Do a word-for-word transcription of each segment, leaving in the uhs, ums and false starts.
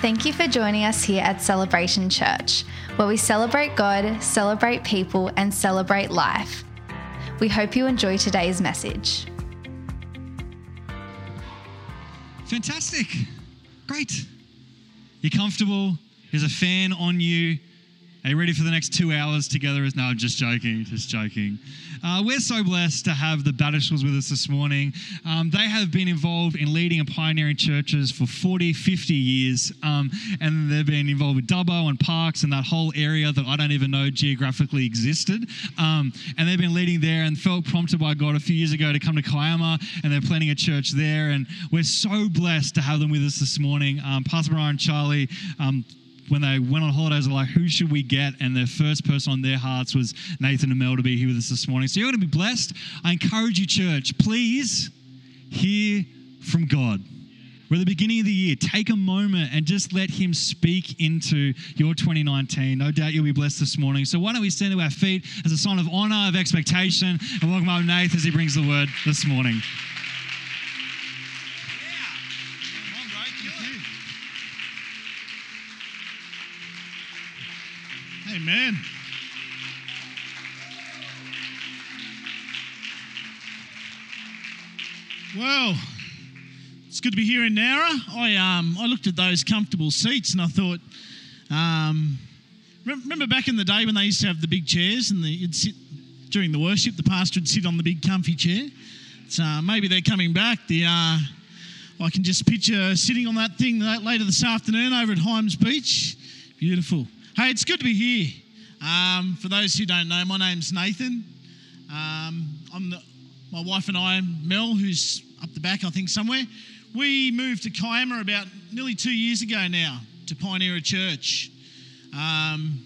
Thank you for joining us here at Celebration Church, where we celebrate God, celebrate people, and celebrate life. We hope you enjoy today's message. Fantastic. Great. You're comfortable. There's a fan on you. Are you ready for the next two hours together? No, I'm just joking, just joking. Uh, we're so blessed to have the Battishaws with us this morning. Um, they have been involved in leading and pioneering churches for forty, fifty years. Um, and they've been involved with Dubbo and parks and that whole area that I don't even know geographically existed. Um, and they've been leading there and felt prompted by God a few years ago to come to Kiama, and they're planning a church there. And we're so blessed to have them with us this morning. Um, Pastor Brian and Charlie, um, when they went on holidays, they were like, who should we get? And the first person on their hearts was Nathan and Mel to be here with us this morning. So you're going to be blessed. I encourage you, church, please hear from God. We're at the beginning of the year. Take a moment and just let him speak into your twenty nineteen. No doubt you'll be blessed this morning. So why don't we stand to our feet as a sign of honor, of expectation, and welcome up Nathan as he brings the word this morning. Amen. Well, it's good to be here in Nowra. I um I looked at those comfortable seats and I thought, um, remember back in the day when they used to have the big chairs and the, you'd sit during the worship, the pastor would sit on the big comfy chair. So uh, maybe they're coming back. The uh, I can just picture sitting on that thing later this afternoon over at Hyams Beach. Beautiful. Hey, it's good to be here. Um, for those who don't know, my name's Nathan. Um, I'm the, my wife and I, Mel, who's up the back, I think, somewhere. We moved to Kiama about nearly two years ago now to pioneer a church. Um,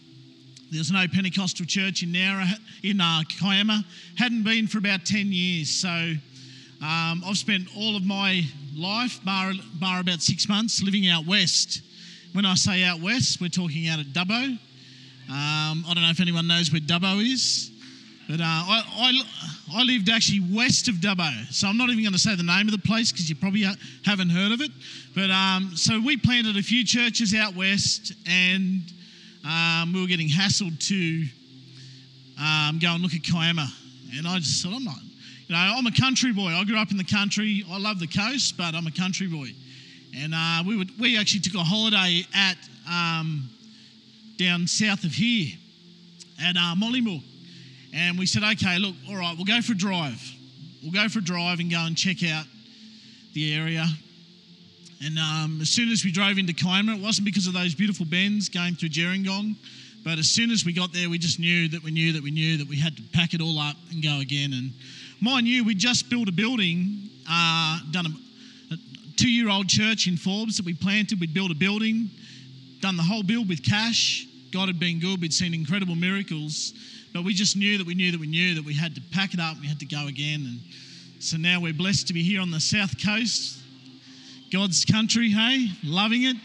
there's no Pentecostal church in Nowra, in uh, Kiama. Hadn't been for about ten years. So um, I've spent all of my life, bar, bar about six months, living out west. When I say out west, we're talking out at Dubbo. Um, I don't know if anyone knows where Dubbo is, but uh, I, I, I lived actually west of Dubbo, so I'm not even going to say the name of the place because you probably ha- haven't heard of it. But um, so we planted a few churches out west, and um, we were getting hassled to um, go and look at Kiama, and I just thought, I'm not, you know, I'm a country boy. I grew up in the country. I love the coast, but I'm a country boy. And uh, we would, we actually took a holiday at um, down south of here at uh, Mollymook. And we said, okay, look, all right, we'll go for a drive. We'll go for a drive and go and check out the area. And um, as soon as we drove into Kiama, it wasn't because of those beautiful bends going through Gerringong, but as soon as we got there, we just knew that we knew that we knew that we had to pack it all up and go again. And mind you, we just built a building, uh, done a two-year-old church in Forbes that we planted. We'd built a building, done the whole build with cash. God had been good. We'd seen incredible miracles. But we just knew that we knew that we knew that we had to pack it up. We had to go again. And so now we're blessed to be here on the south coast. God's country, hey? Loving it.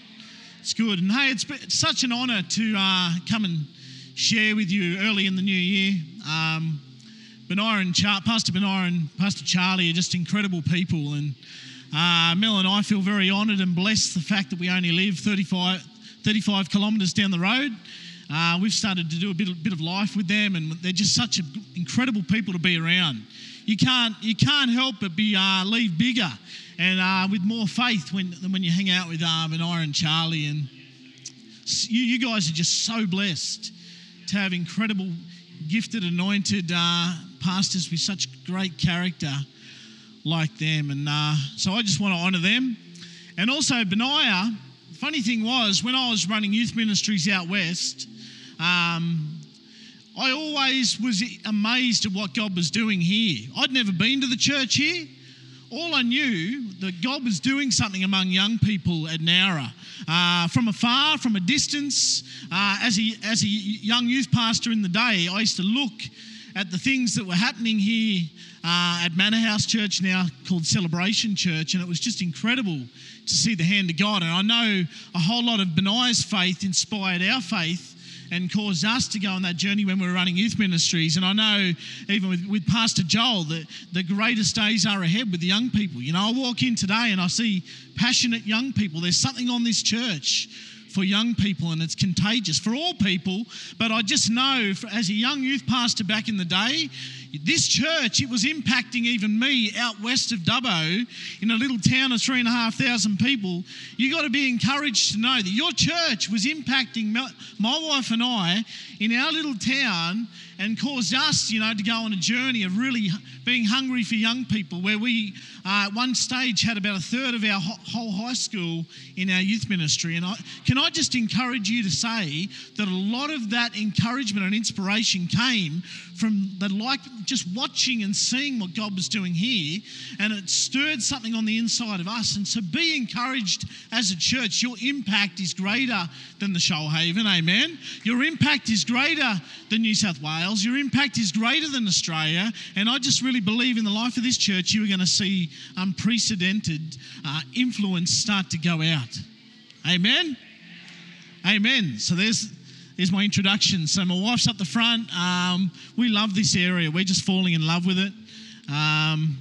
It's good. And hey, it's, it's such an honour to uh, come and share with you early in the new year. Um, Benaiah and Char- Pastor Benaiah and Pastor Charlie are just incredible people. And Uh, Mel and I feel very honoured and blessed the fact that we only live thirty-five, thirty-five kilometres down the road. Uh, we've started to do a bit, a bit of life with them, and they're just such a, incredible people to be around. You can't you can't help but be uh, leave bigger and uh, with more faith when than when you hang out with um, and I and Charlie, and you, you guys are just so blessed to have incredible, gifted, anointed uh, pastors with such great character like them. And uh, so I just want to honour them. And also Benaiah, the funny thing was, when I was running youth ministries out west, um, I always was amazed at what God was doing here. I'd never been to the church here. All I knew that God was doing something among young people at Nowra, uh, from afar, from a distance. Uh, as a as a young youth pastor in the day, I used to look at the things that were happening here uh, at Manor House Church, now called Celebration Church, and it was just incredible to see the hand of God. And I know a whole lot of Benaiah's faith inspired our faith and caused us to go on that journey when we were running youth ministries. And I know even with, with Pastor Joel, that the greatest days are ahead with the young people. You know, I walk in today and I see passionate young people. There's something on this church for young people, and it's contagious for all people. But I just know, for, as a young youth pastor back in the day, this church, it was impacting even me out west of Dubbo in a little town of three and a half thousand people. You got to be encouraged to know that your church was impacting my wife and I in our little town and caused us, you know, to go on a journey of really being hungry for young people, where we uh, at one stage had about a third of our ho- whole high school in our youth ministry. And I, can I just encourage you to say that a lot of that encouragement and inspiration came from the like, just watching and seeing what God was doing here, and it stirred something on the inside of us. And so be encouraged as a church. Your impact is greater than the Shoalhaven, amen? Your impact is greater than New South Wales. Your impact is greater than Australia. And I just really believe in the life of this church, you are going to see unprecedented uh, influence start to go out. Amen? Amen. So there's... is my introduction. So my wife's up the front. Um, we love this area. We're just falling in love with it. Um,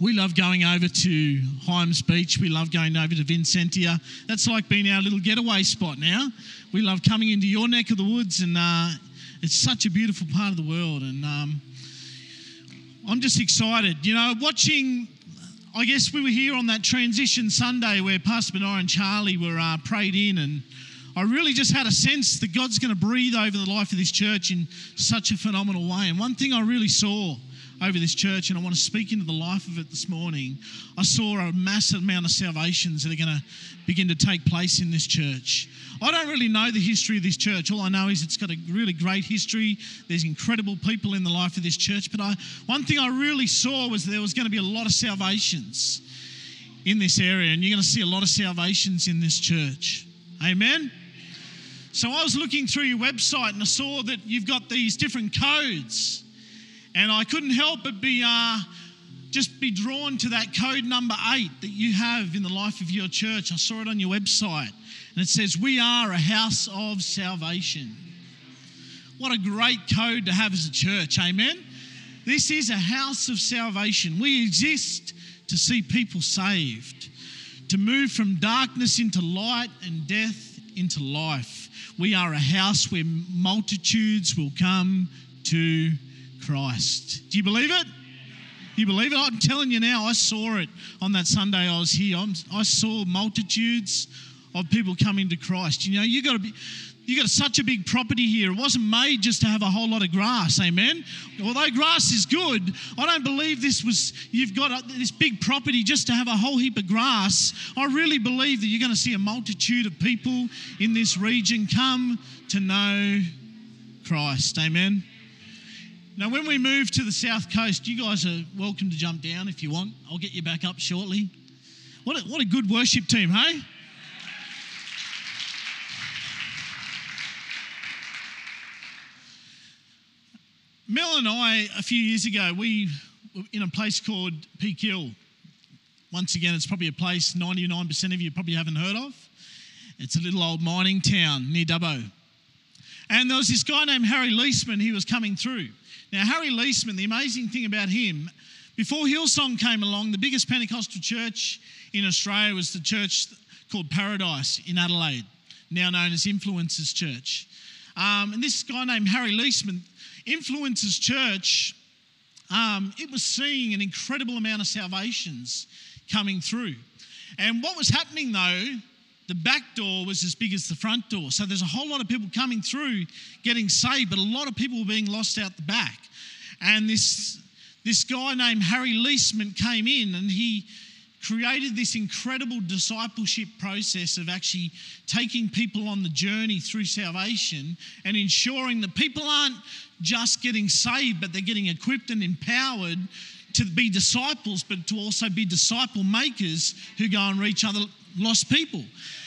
we love going over to Hyams Beach. We love going over to Vincentia. That's like being our little getaway spot now. We love coming into your neck of the woods, and uh, it's such a beautiful part of the world. And um, I'm just excited. You know, watching... I guess we were here on that transition Sunday where Pastor Benaiah and Charlie were uh, prayed in, and I really just had a sense that God's going to breathe over the life of this church in such a phenomenal way. And one thing I really saw over this church, and I want to speak into the life of it this morning, I saw a massive amount of salvations that are going to begin to take place in this church. I don't really know the history of this church. All I know is it's got a really great history. There's incredible people in the life of this church. But I, one thing I really saw was there was going to be a lot of salvations in this area, and you're going to see a lot of salvations in this church. Amen? So I was looking through your website and I saw that you've got these different codes, and I couldn't help but be uh, just be drawn to that code number eight that you have in the life of your church. I saw it on your website, and it says, "We are a house of salvation." What a great code to have as a church, amen? This is a house of salvation. We exist to see people saved, to move from darkness into light and death into life. We are a house where multitudes will come to Christ. Do you believe it? Do you believe it? I'm telling you now, I saw it on that Sunday I was here. I'm, I saw multitudes of people coming to Christ. You know, you got to be... you got such a big property here. It wasn't made just to have a whole lot of grass, amen? Although grass is good, I don't believe this was, you've got this big property just to have a whole heap of grass. I really believe that you're going to see a multitude of people in this region come to know Christ, amen? Now, when we move to the South Coast, you guys are welcome to jump down if you want. I'll get you back up shortly. What a, what a good worship team, hey? Mel and I, a few years ago, we were in a place called Peak Hill. Once again, it's probably a place ninety-nine percent of you probably haven't heard of. It's a little old mining town near Dubbo. And there was this guy named Harry Leesman. He was coming through. Now, Harry Leesman, the amazing thing about him, before Hillsong came along, the biggest Pentecostal church in Australia was the church called Paradise in Adelaide, now known as Influencers Church. Um, and this guy named Harry Leesman, Influencers Church, um, it was seeing an incredible amount of salvations coming through. And what was happening though, the back door was as big as the front door. So there's a whole lot of people coming through getting saved, but a lot of people were being lost out the back. And this, this guy named Harry Leesman came in, and he created this incredible discipleship process of actually taking people on the journey through salvation and ensuring that people aren't just getting saved, but they're getting equipped and empowered to be disciples, but to also be disciple makers who go and reach other lost people.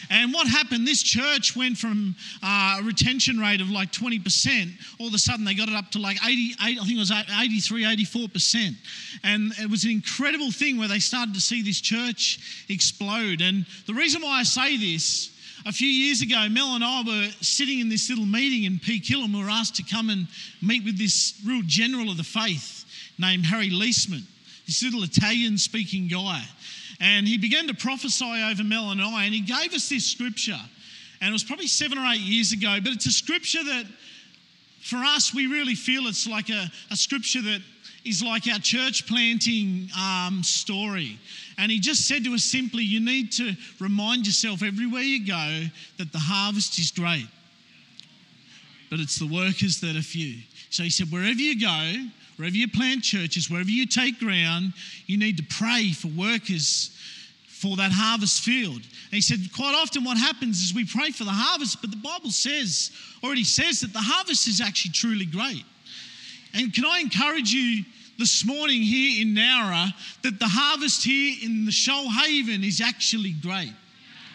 And what happened, this church went from uh, a retention rate of like twenty percent, all of a sudden they got it up to like eighty-eight, I think it was eighty-three, eighty-four percent. And it was an incredible thing where they started to see this church explode. And the reason why I say this A few years ago, Mel and I were sitting in this little meeting in Peak Hill and we were asked to come and meet with this real general of the faith named Harry Leesman, this little Italian-speaking guy. And he began to prophesy over Mel and I, and he gave us this scripture. And it was probably seven or eight years ago, but it's a scripture that, for us, we really feel it's like a, a scripture that is like our church planting um, story. And he just said to us simply, you need to remind yourself everywhere you go that the harvest is great, but it's the workers that are few. So he said, wherever you go, wherever you plant churches, wherever you take ground, you need to pray for workers for that harvest field. And he said, quite often what happens is we pray for the harvest, but the Bible says, already says that the harvest is actually truly great. And can I encourage you this morning here in Nowra that the harvest here in the Shoalhaven is actually great.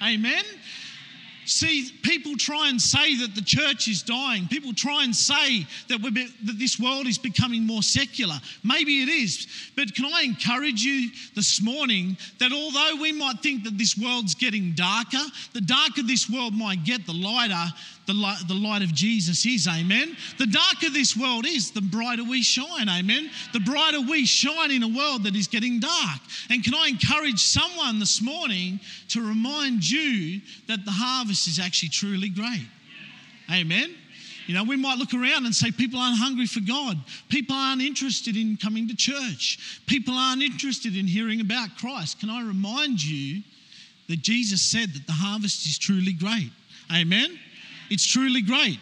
Amen? See, people try and say that the church is dying. People try and say that, we're be- that this world is becoming more secular. Maybe it is. But can I encourage you this morning that although we might think that this world's getting darker, the darker this world might get, the lighter the light, the light of Jesus is, amen? The darker this world is, the brighter we shine, amen? The brighter we shine in a world that is getting dark. And can I encourage someone this morning to remind you that the harvest is actually truly great. Amen. You know, we might look around and say people aren't hungry for God. People aren't interested in coming to church. People aren't interested in hearing about Christ. Can I remind you that Jesus said that the harvest is truly great. Amen. It's truly great.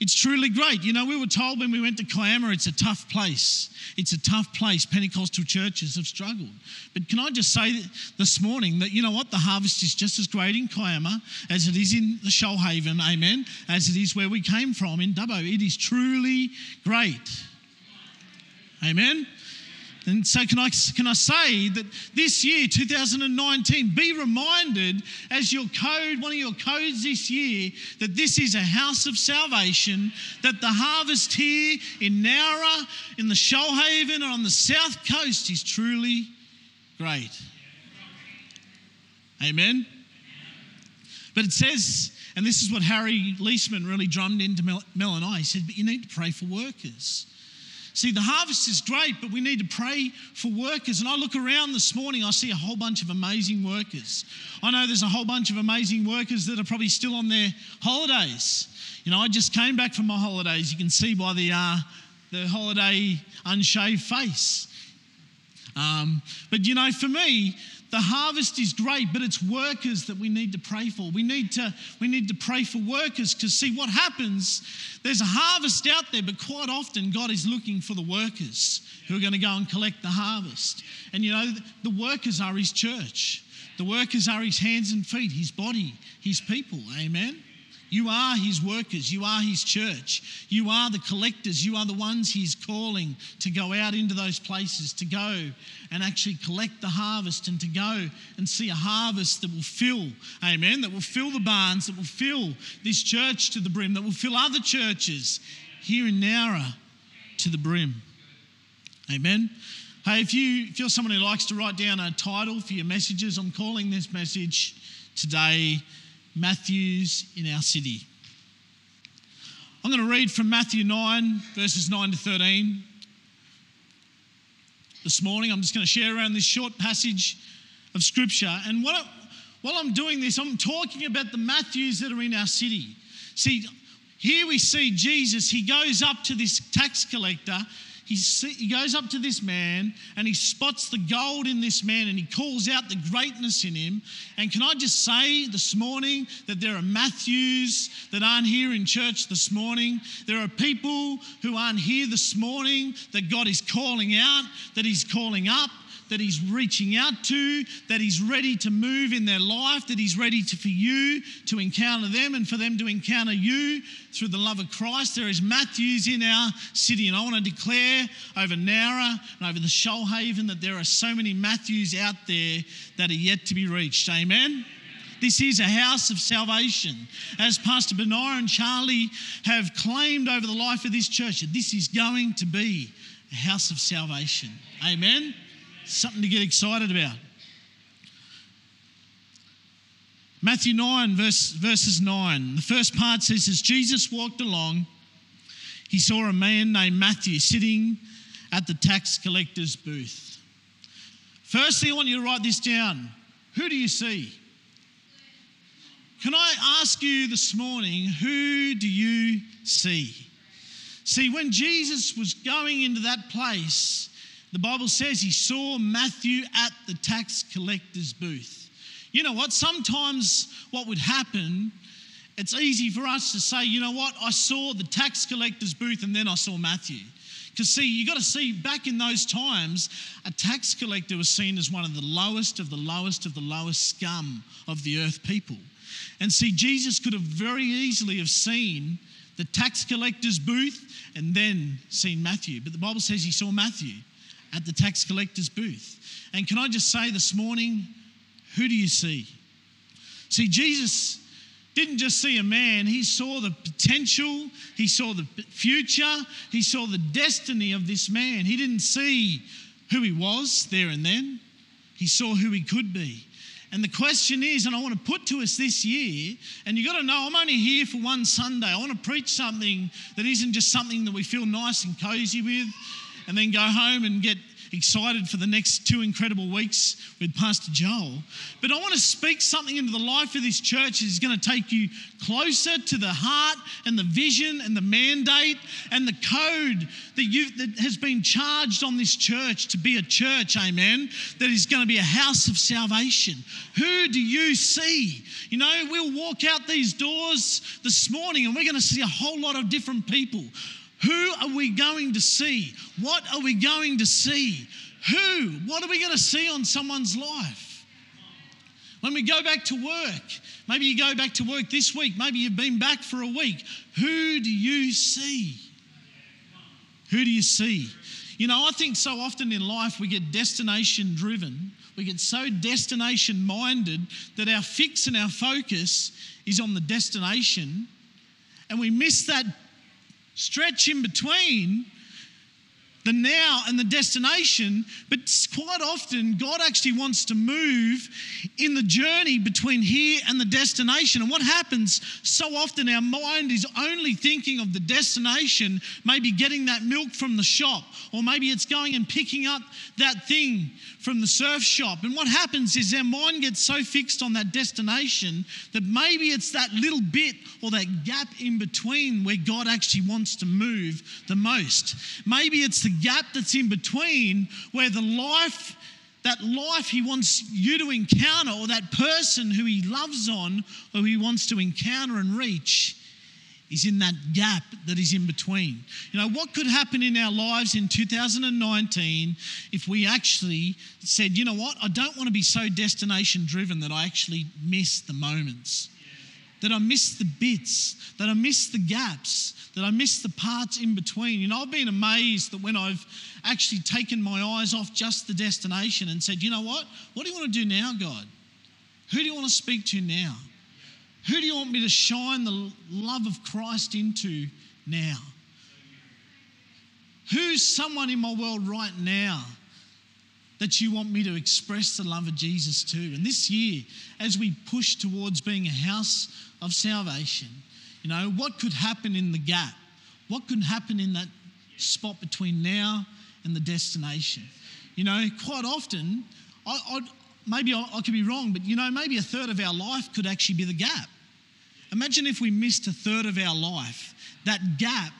It's truly great. You know, we were told when we went to Kiama, it's a tough place. It's a tough place. Pentecostal churches have struggled. But can I just say this morning that, you know what, the harvest is just as great in Kiama as it is in the Shoalhaven, amen, as it is where we came from in Dubbo. It is truly great. Amen? And so can I, can I say that this year, two thousand nineteen, be reminded as your code, one of your codes this year, that this is a house of salvation, that the harvest here in Nowra, in the Shoalhaven and on the south coast is truly great. Amen? But it says, and this is what Harry Leesman really drummed into Mel, Mel and I, he said, but you need to pray for workers. See, the harvest is great, but we need to pray for workers. And I look around this morning, I see a whole bunch of amazing workers. I know there's a whole bunch of amazing workers that are probably still on their holidays. You know, I just came back from my holidays. You can see by the uh, the holiday unshaved face. Um, but, you know, for me, the harvest is great, but it's workers that we need to pray for. We need to, we need to pray for workers because, see, what happens, there's a harvest out there, but quite often God is looking for the workers who are going to go and collect the harvest. And, you know, the workers are his church. The workers are his hands and feet, his body, his people. Amen? You are his workers. You are his church. You are the collectors. You are the ones he's calling to go out into those places, to go and actually collect the harvest and to go and see a harvest that will fill, amen, that will fill the barns, that will fill this church to the brim, that will fill other churches here in Nowra to the brim. Amen. Hey, if you feel someone who likes to write down a title for your messages, I'm calling this message today, Matthew's in our city. I'm going to read from Matthew nine, verses nine to thirteen. This morning, I'm just going to share around this short passage of Scripture. And what I, while I'm doing this, I'm talking about the Matthews that are in our city. See, here we see Jesus. He goes up to this tax collector. He, see, he goes up to this man and he spots the gold in this man and he calls out the greatness in him. And can I just say this morning that there are Matthews that aren't here in church this morning. There are people who aren't here this morning that God is calling out, that he's calling up, that he's reaching out to, that he's ready to move in their life, that he's ready to, for you to encounter them and for them to encounter you through the love of Christ. There is Matthews in our city, and I want to declare over Nowra and over the Shoalhaven that there are so many Matthews out there that are yet to be reached. Amen? This is a house of salvation. As Pastor Benaiah and Charlie have claimed over the life of this church, this is going to be a house of salvation. Amen? Something to get excited about. Matthew nine, verse, verses nine. The first part says, as Jesus walked along, he saw a man named Matthew sitting at the tax collector's booth. Firstly, I want you to write this down. Who do you see? Can I ask you this morning, who do you see? See, when Jesus was going into that place, the Bible says he saw Matthew at the tax collector's booth. You know what? Sometimes what would happen, it's easy for us to say, you know what? I saw the tax collector's booth and then I saw Matthew. Because see, you got to see, back in those times, a tax collector was seen as one of the lowest of the lowest of the lowest scum of the earth people. And see, Jesus could have very easily have seen the tax collector's booth and then seen Matthew. But the Bible says he saw Matthew at the tax collector's booth. And can I just say this morning, who do you see? See, Jesus didn't just see a man. He saw the potential. He saw the future. He saw the destiny of this man. He didn't see who he was there and then. He saw who he could be. And the question is, and I want to put to us this year, and you've got to know I'm only here for one Sunday. I want to preach something that isn't just something that we feel nice and cozy with and then go home and get excited for the next two incredible weeks with Pastor Joel. But I want to speak something into the life of this church that's going to take you closer to the heart and the vision and the mandate and the code that, you've, that has been charged on this church to be a church, amen, that is going to be a house of salvation. Who do you see? You know, we'll walk out these doors this morning and we're going to see a whole lot of different people. Who are we going to see? What are we going to see? Who? What are we going to see on someone's life? When we go back to work, maybe you go back to work this week, maybe you've been back for a week. Who do you see? Who do you see? You know, I think so often in life we get destination driven. We get so destination minded that our fix and our focus is on the destination, and we miss that stretch in between the now and the destination. But quite often, God actually wants to move in the journey between here and the destination. And what happens so often, our mind is only thinking of the destination, maybe getting that milk from the shop, or maybe it's going and picking up that thing from the surf shop. And what happens is our mind gets so fixed on that destination that maybe it's that little bit or that gap in between where God actually wants to move the most. Maybe it's the gap that's in between where the life, that life he wants you to encounter, or that person who he loves on, or who he wants to encounter and reach, is in that gap that is in between. You know, what could happen in our lives in two thousand nineteen if we actually said, you know what, I don't want to be so destination driven that I actually miss the moments, that I miss the bits, that I miss the gaps, that I miss the parts in between. You know, I've been amazed that when I've actually taken my eyes off just the destination and said, you know what, what do you want to do now, God? Who do you want to speak to now? Who do you want me to shine the love of Christ into now? Who's someone in my world right now that you want me to express the love of Jesus to? And this year, as we push towards being a house of salvation, you know, what could happen in the gap? What could happen in that spot between now and the destination? You know, quite often, I, I, maybe I, I could be wrong, but, you know, maybe a third of our life could actually be the gap. Imagine if we missed a third of our life, that gap,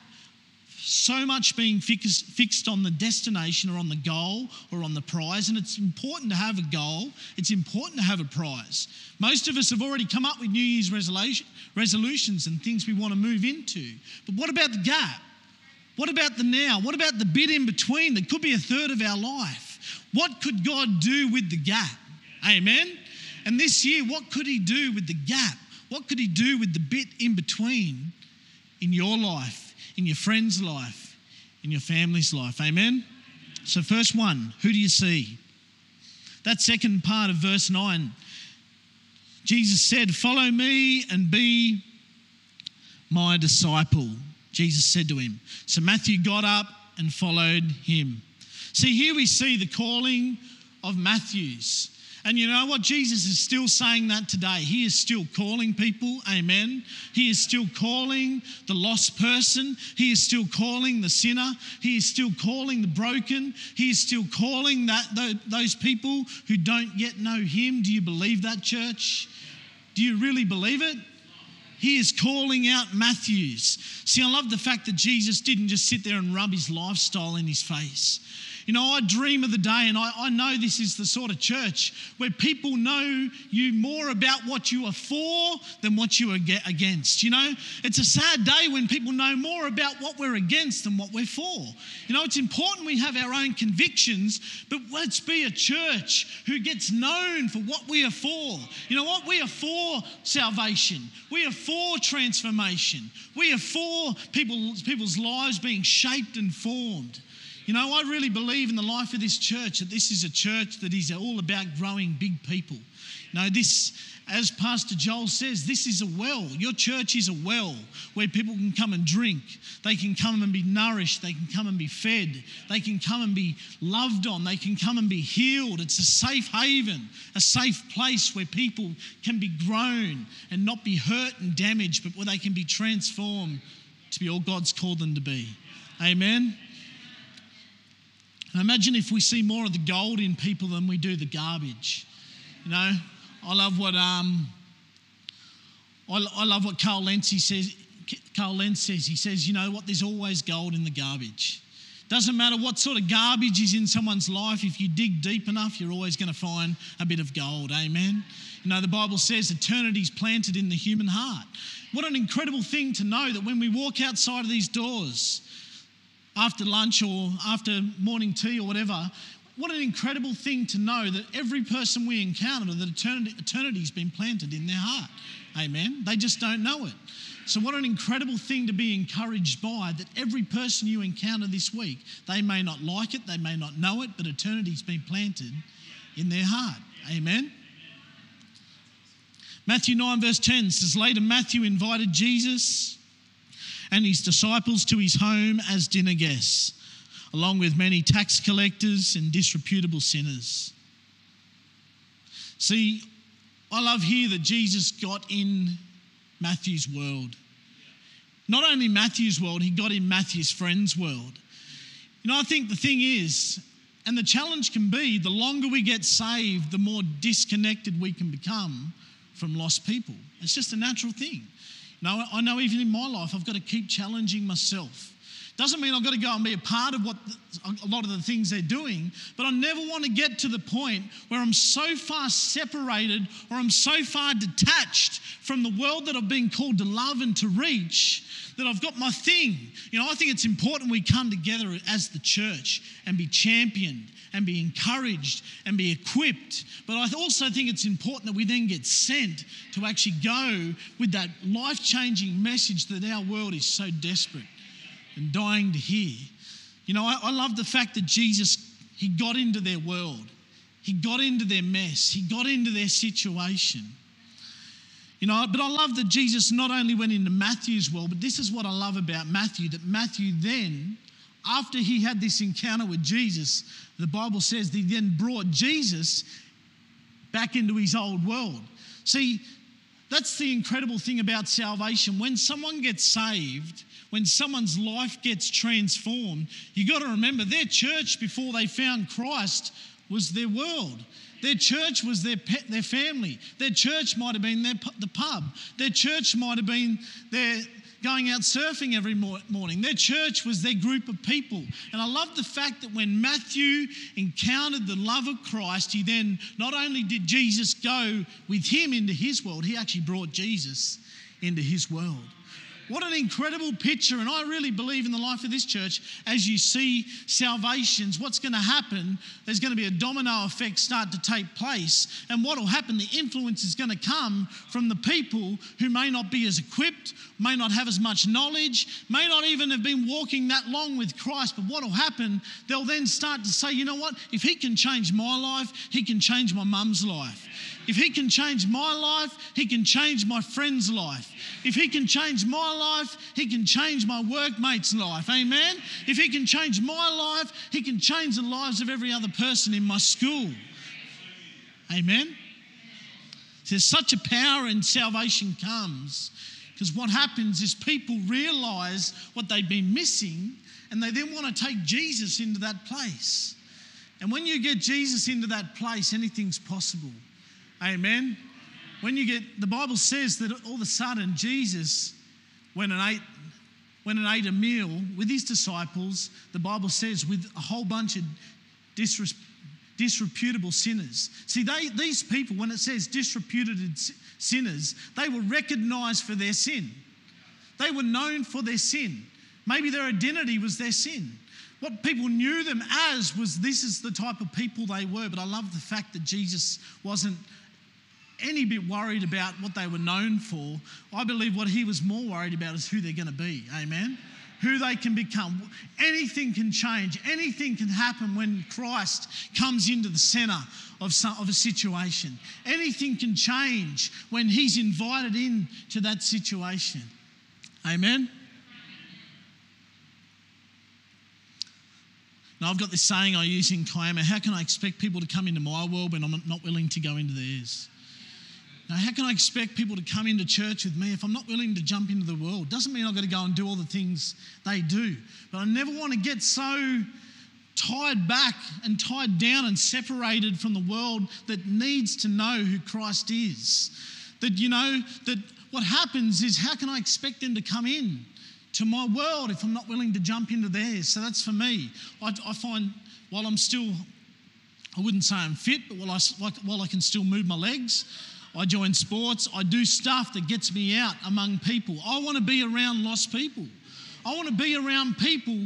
so much being fix, fixed on the destination or on the goal or on the prize. And it's important to have a goal. It's important to have a prize. Most of us have already come up with New Year's resolution, resolutions and things we want to move into. But what about the gap? What about the now? What about the bit in between that could be a third of our life? What could God do with the gap? Amen? And this year, what could he do with the gap? What could he do with the bit in between in your life, in your friend's life, in your family's life? Amen? So first one, who do you see? That second part of verse nine, Jesus said, follow me and be my disciple, Jesus said to him. So Matthew got up and followed him. See, here we see the calling of Matthew's. And you know what? Jesus is still saying that today. He is still calling people, amen. He is still calling the lost person. He is still calling the sinner. He is still calling the broken. He is still calling that those people who don't yet know him. Do you believe that, church? Do you really believe it? He is calling out Matthews. See, I love the fact that Jesus didn't just sit there and rub his lifestyle in his face. You know, I dream of the day, and I, I know this is the sort of church where people know you more about what you are for than what you are against. You know, it's a sad day when people know more about what we're against than what we're for. You know, it's important we have our own convictions, but let's be a church who gets known for what we are for. You know what? We are for salvation. We are for transformation. We are for people, people's lives being shaped and formed. You know, I really believe in the life of this church, that this is a church that is all about growing big people. You know, this, as Pastor Joel says, this is a well. Your church is a well where people can come and drink. They can come and be nourished. They can come and be fed. They can come and be loved on. They can come and be healed. It's a safe haven, a safe place where people can be grown and not be hurt and damaged, but where they can be transformed to be all God's called them to be. Amen? And imagine if we see more of the gold in people than we do the garbage. You know, I love what um, I, I love what Carl Lentz he says. Carl Lentz says he says, you know what? There's always gold in the garbage. Doesn't matter what sort of garbage is in someone's life. If you dig deep enough, you're always going to find a bit of gold. Amen. You know, the Bible says eternity's planted in the human heart. What an incredible thing to know that when we walk outside of these doors, after lunch or after morning tea or whatever, what an incredible thing to know that every person we encounter, that eternity, eternity's been planted in their heart. Amen. They just don't know it. So what an incredible thing to be encouraged by, that every person you encounter this week, they may not like it, they may not know it, but eternity's been planted in their heart. Amen. Matthew nine verse ten says, later Matthew invited Jesus and his disciples to his home as dinner guests, along with many tax collectors and disreputable sinners. See, I love here that Jesus got in Matthew's world. Not only Matthew's world, he got in Matthew's friends' world. You know, I think the thing is, and the challenge can be, the longer we get saved, the more disconnected we can become from lost people. It's just a natural thing. No, I know even in my life, I've got to keep challenging myself. Doesn't mean I've got to go and be a part of what a lot of the things they're doing, but I never want to get to the point where I'm so far separated or I'm so far detached from the world that I've been called to love and to reach that I've got my thing. You know, I think it's important we come together as the church and be championed and be encouraged and be equipped. But I also think it's important that we then get sent to actually go with that life-changing message that our world is so desperate and dying to hear. You know, I, I love the fact that Jesus, he got into their world. He got into their mess. He got into their situation. You know, but I love that Jesus not only went into Matthew's world, but this is what I love about Matthew, that Matthew then, after he had this encounter with Jesus, the Bible says he then brought Jesus back into his old world. See, that's the incredible thing about salvation. When someone gets saved, when someone's life gets transformed, you got to remember their church before they found Christ was their world. Their church was their pet, their family. Their church might have been their, the pub. Their church might have been their going out surfing every morning. Their church was their group of people. And I love the fact that when Matthew encountered the love of Christ, he then, not only did Jesus go with him into his world, he actually brought Jesus into his world. What an incredible picture. And I really believe in the life of this church, as you see salvations, what's going to happen, there's going to be a domino effect start to take place. And what will happen, the influence is going to come from the people who may not be as equipped, may not have as much knowledge, may not even have been walking that long with Christ. But what will happen, they'll then start to say, you know what, if he can change my life, he can change my mum's life. If he can change my life, he can change my friend's life. If he can change my life, he can change my workmate's life. Amen? If he can change my life, he can change the lives of every other person in my school. Amen? So there's such a power in salvation comes, because what happens is people realise what they've been missing, and they then want to take Jesus into that place. And when you get Jesus into that place, anything's possible. Amen? When you get, the Bible says that all of a sudden Jesus went and ate, went and ate a meal with his disciples, the Bible says, with a whole bunch of disres- disreputable sinners. See, they, these people, when it says disreputed sinners, they were recognised for their sin. They were known for their sin. Maybe their identity was their sin. What people knew them as was, this is the type of people they were. But I love the fact that Jesus wasn't any bit worried about what they were known for. I believe what he was more worried about is who they're going to be. Amen? Who they can become. Anything can change. Anything can happen when Christ comes into the centre of some, of a situation. Anything can change when he's invited in to that situation. Amen? Now, I've got this saying I use in Kiama: how can I expect people to come into my world when I'm not willing to go into theirs? Now, how can I expect people to come into church with me if I'm not willing to jump into the world? Doesn't mean I've got to go and do all the things they do. But I never want to get so tied back and tied down and separated from the world that needs to know who Christ is. That, you know, that what happens is, how can I expect them to come in to my world if I'm not willing to jump into theirs? So that's for me. I, I find while I'm still, I wouldn't say I'm fit, but while I, like, while I can still move my legs, I join sports, I do stuff that gets me out among people. I want to be around lost people. I want to be around people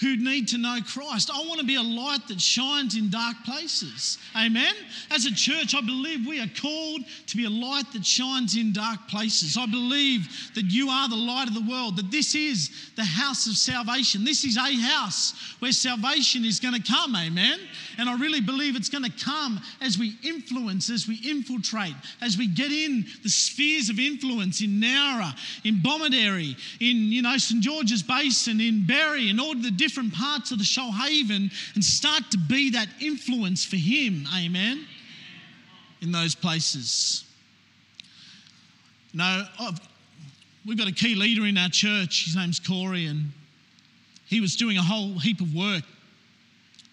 who need to know Christ. I want to be a light that shines in dark places. Amen? As a church, I believe we are called to be a light that shines in dark places. I believe that you are the light of the world, that this is the house of salvation. This is a house where salvation is going to come. Amen? And I really believe it's going to come as we influence, as we infiltrate, as we get in the spheres of influence in Nowra, in Bomaderry, in, you know, St George's Basin, in Berry, and all the different different parts of the Shoalhaven, and start to be that influence for him, amen, in those places. No, I've, we've got a key leader in our church, his name's Corey, and he was doing a whole heap of work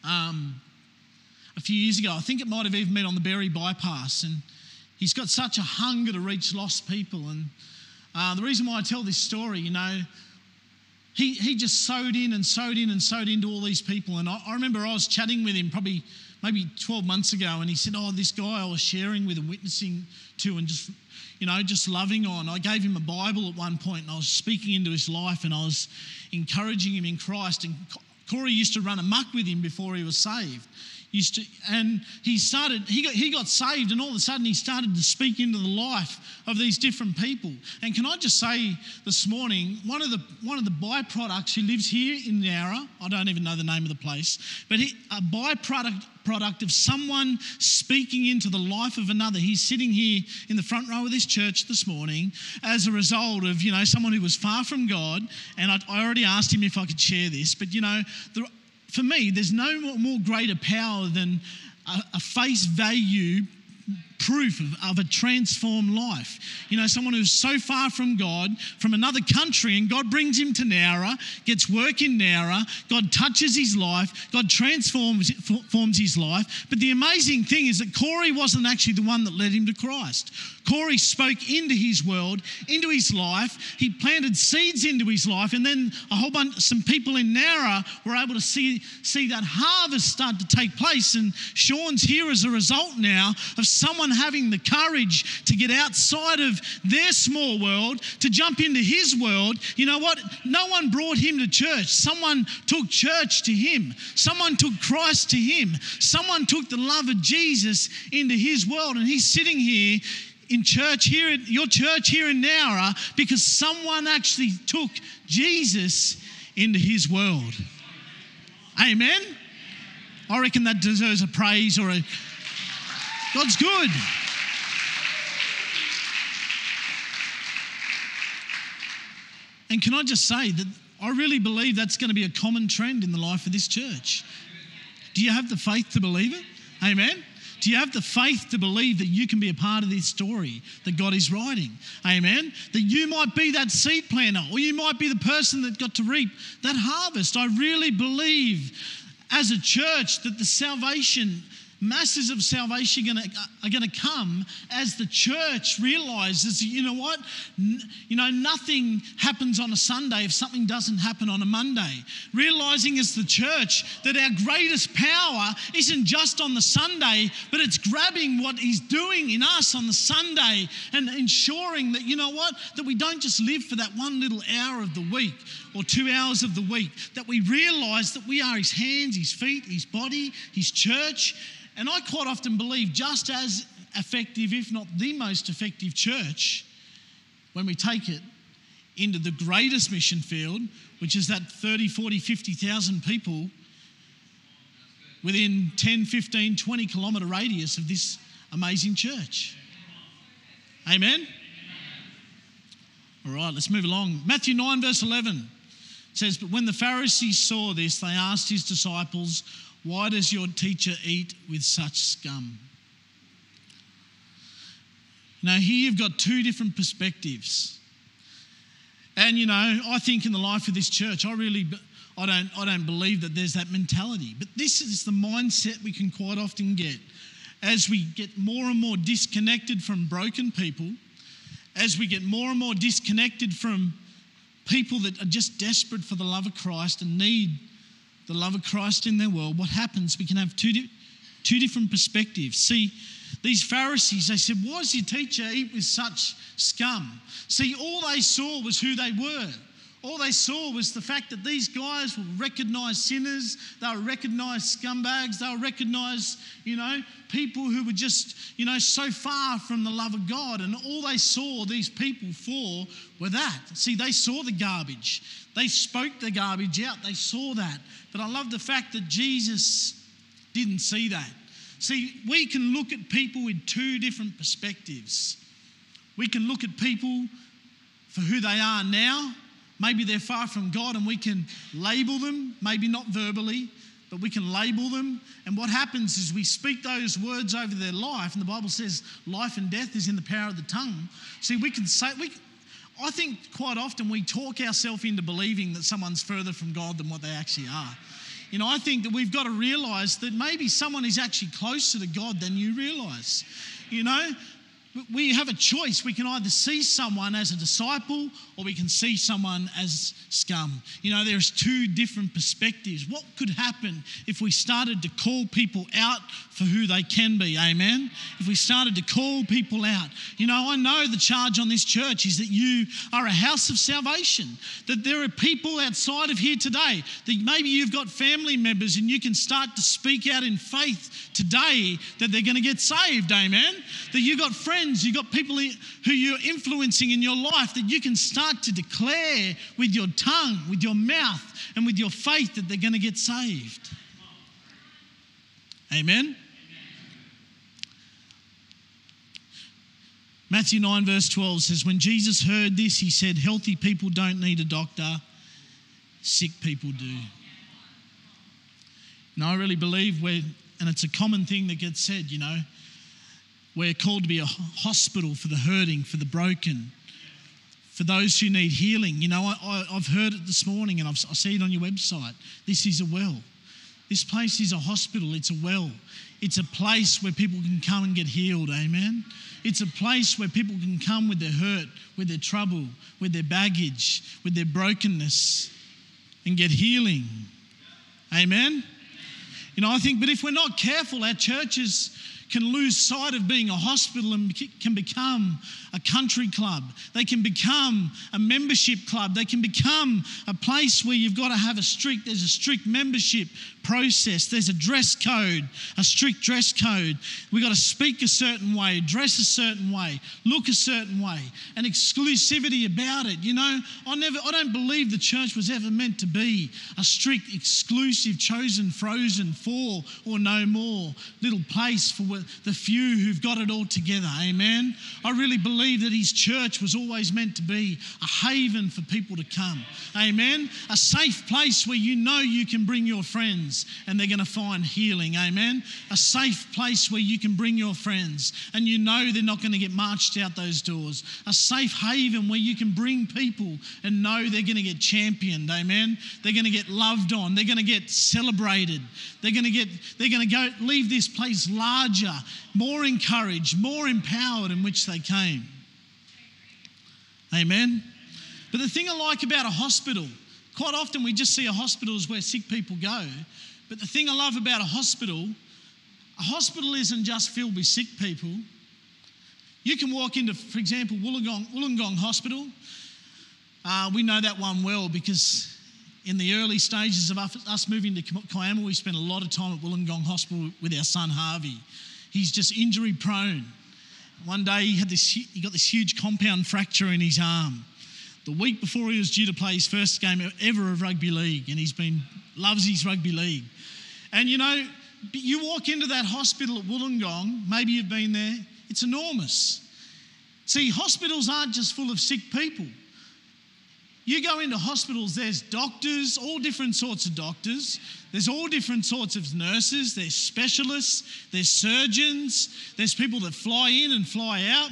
um, a few years ago. I think it might have even been on the Berry bypass, and he's got such a hunger to reach lost people. And uh, the reason why I tell this story, you know, He he just sewed in and sewed in and sewed into all these people. And I, I remember I was chatting with him probably maybe twelve months ago, and he said, oh, this guy I was sharing with and witnessing to and just, you know, just loving on. I gave him a Bible at one point, and I was speaking into his life, and I was encouraging him in Christ. And Corey used to run amok with him before he was saved. Used to, and he started, he got, he got saved, and all of a sudden he started to speak into the life of these different people. And can I just say this morning, one of the one of the byproducts, he lives here in Nowra, I don't even know the name of the place, but he, a byproduct product of someone speaking into the life of another. He's sitting here in the front row of this church this morning as a result of, you know, someone who was far from God. And I, I already asked him if I could share this, but, you know, the for me, there's no more, more greater power than a, a face value proof of, of a transformed life. You know, someone who's so far from God, from another country, and God brings him to Nowra, gets work in Nowra, God touches his life, God transforms forms his life. But the amazing thing is that Corey wasn't actually the one that led him to Christ. Corey spoke into his world, into his life. He planted seeds into his life, and then a whole bunch, some people in Nowra were able to see, see that harvest start to take place. And Sean's here as a result now of someone having the courage to get outside of their small world, to jump into his world. You know what? No one brought him to church. Someone took church to him. Someone took Christ to him. Someone took the love of Jesus into his world, and he's sitting here in church here, in your church here in Nowra, because someone actually took Jesus into his world. Amen? I reckon that deserves a praise or a... God's good. And can I just say that I really believe that's going to be a common trend in the life of this church. Do you have the faith to believe it? Amen? Do you have the faith to believe that you can be a part of this story that God is writing? Amen? That you might be that seed planter, or you might be the person that got to reap that harvest. I really believe as a church that the salvation, masses of salvation are going to, are going to come as the church realises, you know what? N- you know, nothing happens on a Sunday if something doesn't happen on a Monday. Realising as the church that our greatest power isn't just on the Sunday, but it's grabbing what He's doing in us on the Sunday and ensuring that, you know what? That we don't just live for that one little hour of the week or two hours of the week, that we realise that we are His hands, His feet, His body, His church. And I quite often believe just as effective, if not the most effective church, when we take it into the greatest mission field, which is that thirty, forty, fifty thousand people within ten, fifteen, twenty kilometre radius of this amazing church. Amen? All right, let's move along. Matthew nine verse eleven says, "But when the Pharisees saw this, they asked His disciples, 'Why does your teacher eat with such scum?'" Now, here you've got two different perspectives. And, you know, I think in the life of this church, I really, I don't, I don't believe that there's that mentality. But this is the mindset we can quite often get. As we get more and more disconnected from broken people, as we get more and more disconnected from people that are just desperate for the love of Christ and need the love of Christ in their world, what happens? We can have two, di- two different perspectives. See, these Pharisees, they said, "Why does your teacher eat with such scum?" See, all they saw was who they were. All they saw was the fact that these guys were recognised sinners, they were recognised scumbags, they were recognised, you know, people who were just, you know, so far from the love of God. And all they saw these people for were that. See, they saw the garbage. They spoke the garbage out. They saw that. But I love the fact that Jesus didn't see that. See, we can look at people with two different perspectives. We can look at people for who they are now. Maybe they're far from God and we can label them, maybe not verbally, but we can label them. And what happens is we speak those words over their life, and the Bible says life and death is in the power of the tongue. See, we can say, we, I think quite often we talk ourselves into believing that someone's further from God than what they actually are. You know, I think that we've got to realise that maybe someone is actually closer to God than you realise. You know, we have a choice. We can either see someone as a disciple or we can see someone as scum. You know, there's two different perspectives. What could happen if we started to call people out for who they can be? Amen? If we started to call people out. You know, I know the charge on this church is that you are a house of salvation, that there are people outside of here today, that maybe you've got family members and you can start to speak out in faith today that they're going to get saved. Amen? That you've got friends, you've got people who you're influencing in your life that you can start to declare with your tongue, with your mouth, and with your faith that they're going to get saved. Amen? Amen. Matthew nine verse twelve says, "When Jesus heard this, He said, 'Healthy people don't need a doctor, sick people do.'" Now I really believe we're, and it's a common thing that gets said, you know, we're called to be a hospital for the hurting, for the broken, for those who need healing. You know, I, I, I've heard it this morning and I've, I see it on your website. This is a well. This place is a hospital. It's a well. It's a place where people can come and get healed. Amen? It's a place where people can come with their hurt, with their trouble, with their baggage, with their brokenness and get healing. Amen? You know, I think, but if we're not careful, our churches can lose sight of being a hospital and can become a country club. They can become a membership club. They can become a place where you've got to have a strict, there's a strict membership process. There's a dress code, a strict dress code. We've got to speak a certain way, dress a certain way, look a certain way, and exclusivity about it. You know, I never, I don't believe the church was ever meant to be a strict, exclusive, chosen, frozen, for or no more little place for the few who've got it all together. Amen. I really believe that His church was always meant to be a haven for people to come. Amen. A safe place where you know you can bring your friends. friends and they're going to find healing, amen? A safe place where you can bring your friends and you know they're not going to get marched out those doors. A safe haven where you can bring people and know they're going to get championed, amen? They're going to get loved on. They're going to get celebrated. They're going to get, they're going to go leave this place larger, more encouraged, more empowered in which they came. Amen? But the thing I like about a hospital, quite often we just see a hospital as where sick people go. But the thing I love about a hospital, a hospital isn't just filled with sick people. You can walk into, for example, Wollongong, Wollongong Hospital. Uh, we know that one well because in the early stages of us moving to Kiama, we spent a lot of time at Wollongong Hospital with our son Harvey. He's just injury prone. One day he had this, he got this huge compound fracture in his arm. The week before he was due to play his first game ever of rugby league, and he's been, loves his rugby league. And you know, you walk into that hospital at Wollongong, maybe you've been there, it's enormous. See, hospitals aren't just full of sick people. You go into hospitals, there's doctors, all different sorts of doctors. There's all different sorts of nurses. There's specialists. There's surgeons. There's people that fly in and fly out.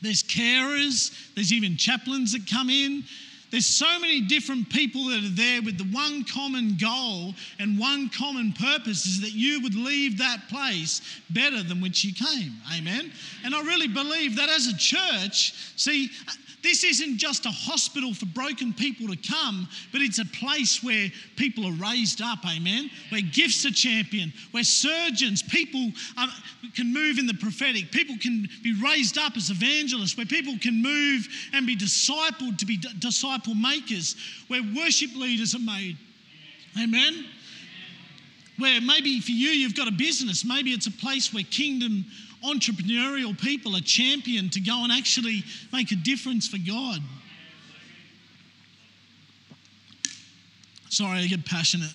There's carers. There's even chaplains that come in. There's so many different people that are there with the one common goal and one common purpose is that you would leave that place better than which you came. Amen? And I really believe that as a church, see, this isn't just a hospital for broken people to come, but it's a place where people are raised up, amen? Where gifts are championed, where surgeons, people um, can move in the prophetic, people can be raised up as evangelists, where people can move and be discipled to be d- disciple makers, where worship leaders are made, amen? amen? Where maybe for you, you've got a business, maybe it's a place where kingdom entrepreneurial people are championed to go and actually make a difference for God. Sorry, I get passionate.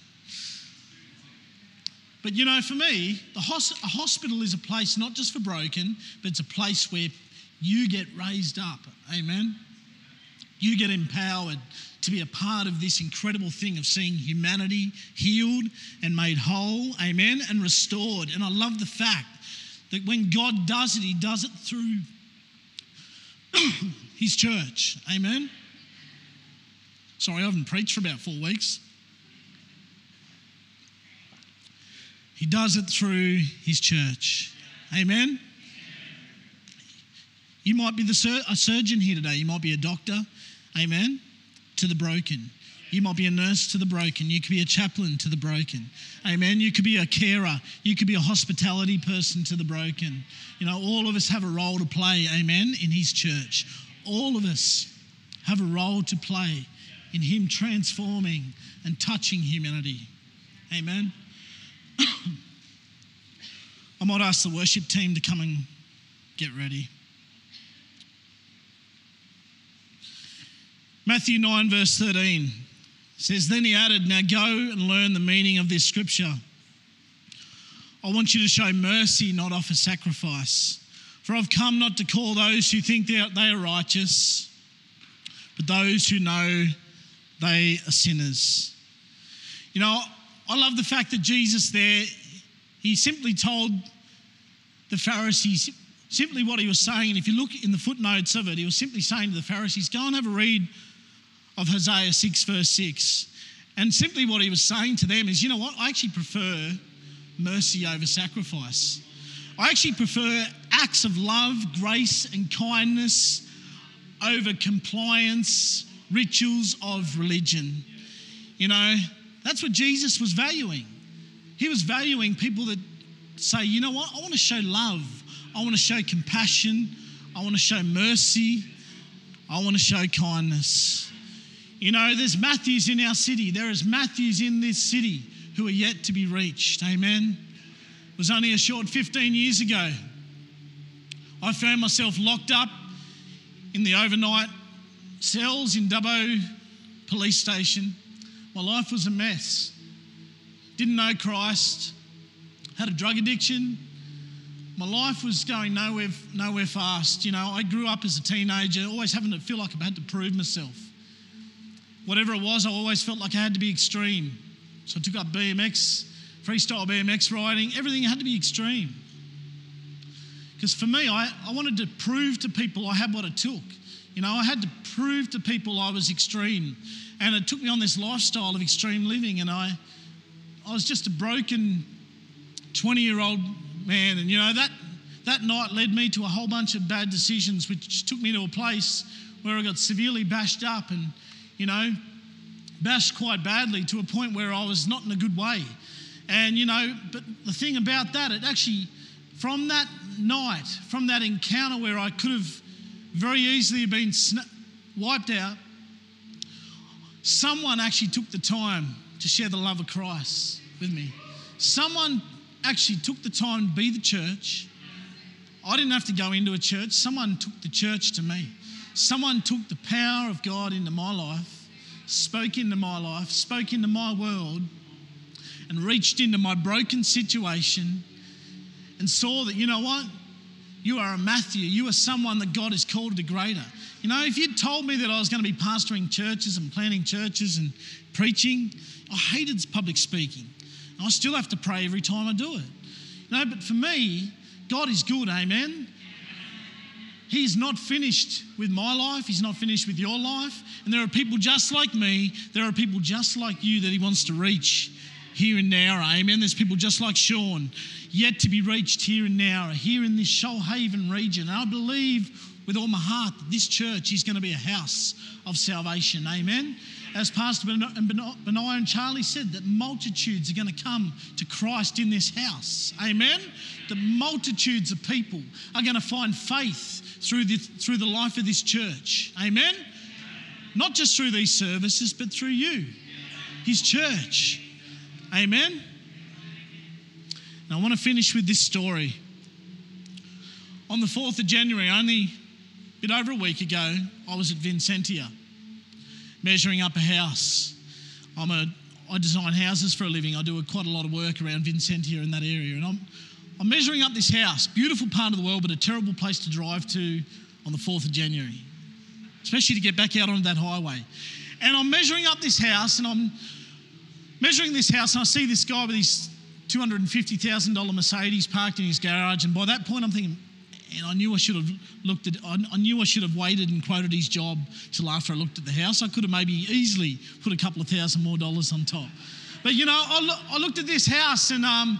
But you know, for me, the hos- a hospital is a place not just for broken, but it's a place where you get raised up. Amen? You get empowered to be a part of this incredible thing of seeing humanity healed and made whole. Amen? And restored. And I love the fact that when God does it, he does it through his church. Amen? Sorry, I haven't preached for about four weeks. He does it through his church. Amen? You might be the sur- a surgeon here today. You might be a doctor. Amen? To the broken. You might be a nurse to the broken. You could be a chaplain to the broken. Amen. You could be a carer. You could be a hospitality person to the broken. You know, all of us have a role to play, amen, in his church. All of us have a role to play in him transforming and touching humanity. Amen. I might ask the worship team to come and get ready. Matthew nine, verse thirteen. Says, then he added, now go and learn the meaning of this scripture. I want you to show mercy, not offer sacrifice. For I've come not to call those who think they are, they are righteous, but those who know they are sinners. You know, I love the fact that Jesus there, he simply told the Pharisees simply what he was saying. And if you look in the footnotes of it, he was simply saying to the Pharisees, go and have a read of Hosea six, verse six. And simply what he was saying to them is, you know what? I actually prefer mercy over sacrifice. I actually prefer acts of love, grace, and kindness over compliance, rituals of religion. You know, that's what Jesus was valuing. He was valuing people that say, you know what? I want to show love. I want to show compassion. I want to show mercy. I want to show kindness. You know, there's Matthews in our city. There is Matthews in this city who are yet to be reached. Amen. It was only a short fifteen years ago. I found myself locked up in the overnight cells in Dubbo police station. My life was a mess. Didn't know Christ. Had a drug addiction. My life was going nowhere, nowhere fast. You know, I grew up as a teenager, always having to feel like I had to prove myself. Whatever it was, I always felt like I had to be extreme. So I took up B M X, freestyle B M X riding. Everything had to be extreme. Because for me, I, I wanted to prove to people I had what it took. You know, I had to prove to people I was extreme. And it took me on this lifestyle of extreme living. And I, I was just a broken twenty-year-old man. And, you know, that, that night led me to a whole bunch of bad decisions, which took me to a place where I got severely bashed up and, you know, bashed quite badly to a point where I was not in a good way. And, you know, but the thing about that, it actually, from that night, from that encounter where I could have very easily been sna- wiped out, someone actually took the time to share the love of Christ with me. Someone actually took the time to be the church. I didn't have to go into a church. Someone took the church to me. Someone took the power of God into my life, spoke into my life, spoke into my world, and reached into my broken situation and saw that, you know what? You are a Matthew. You are someone that God has called to greater. You know, if you'd told me that I was going to be pastoring churches and planning churches and preaching, I hated public speaking. I still have to pray every time I do it. You know, but for me, God is good, amen? He's not finished with my life. He's not finished with your life. And there are people just like me. There are people just like you that he wants to reach here and now, amen? There's people just like Sean, yet to be reached here and now, here in this Shoalhaven region. And I believe with all my heart that this church is going to be a house of salvation, amen? As Pastor Benaiah and Charlie said, that multitudes are going to come to Christ in this house, amen? The multitudes of people are going to find faith through the, through the life of this church, amen? Not just through these services, but through you, his church. Amen? And I want to finish with this story. On the fourth of January, only a bit over a week ago, I was at Vincentia measuring up a house. I'm a, I design houses for a living. I do a, quite a lot of work around Vincentia in that area. And I'm, I'm measuring up this house, beautiful part of the world, but a terrible place to drive to on the fourth of January, especially to get back out onto that highway. And I'm measuring up this house and I'm measuring this house, and I see this guy with his two hundred fifty thousand dollars Mercedes parked in his garage, and by that point I'm thinking, and I knew I should have looked at, I knew I should have waited and quoted his job till after I looked at the house. I could have maybe easily put a couple of thousand more dollars on top. But you know, I, look, I looked at this house, and um,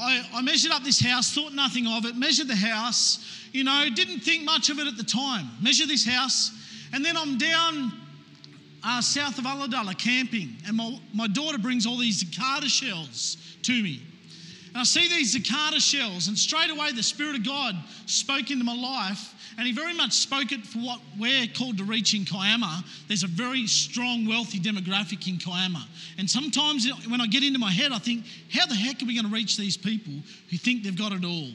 I, I measured up this house, thought nothing of it, measured the house, you know, didn't think much of it at the time. Measured this house, and then I'm down Uh, south of Ulladulla camping, and my, my daughter brings all these cicada shells to me, and I see these cicada shells, and straight away the Spirit of God spoke into my life, and he very much spoke it for what we're called to reach in Kiama. There's a very strong wealthy demographic in Kiama, and sometimes when I get into my head I think, how the heck are we going to reach these people who think they've got it all?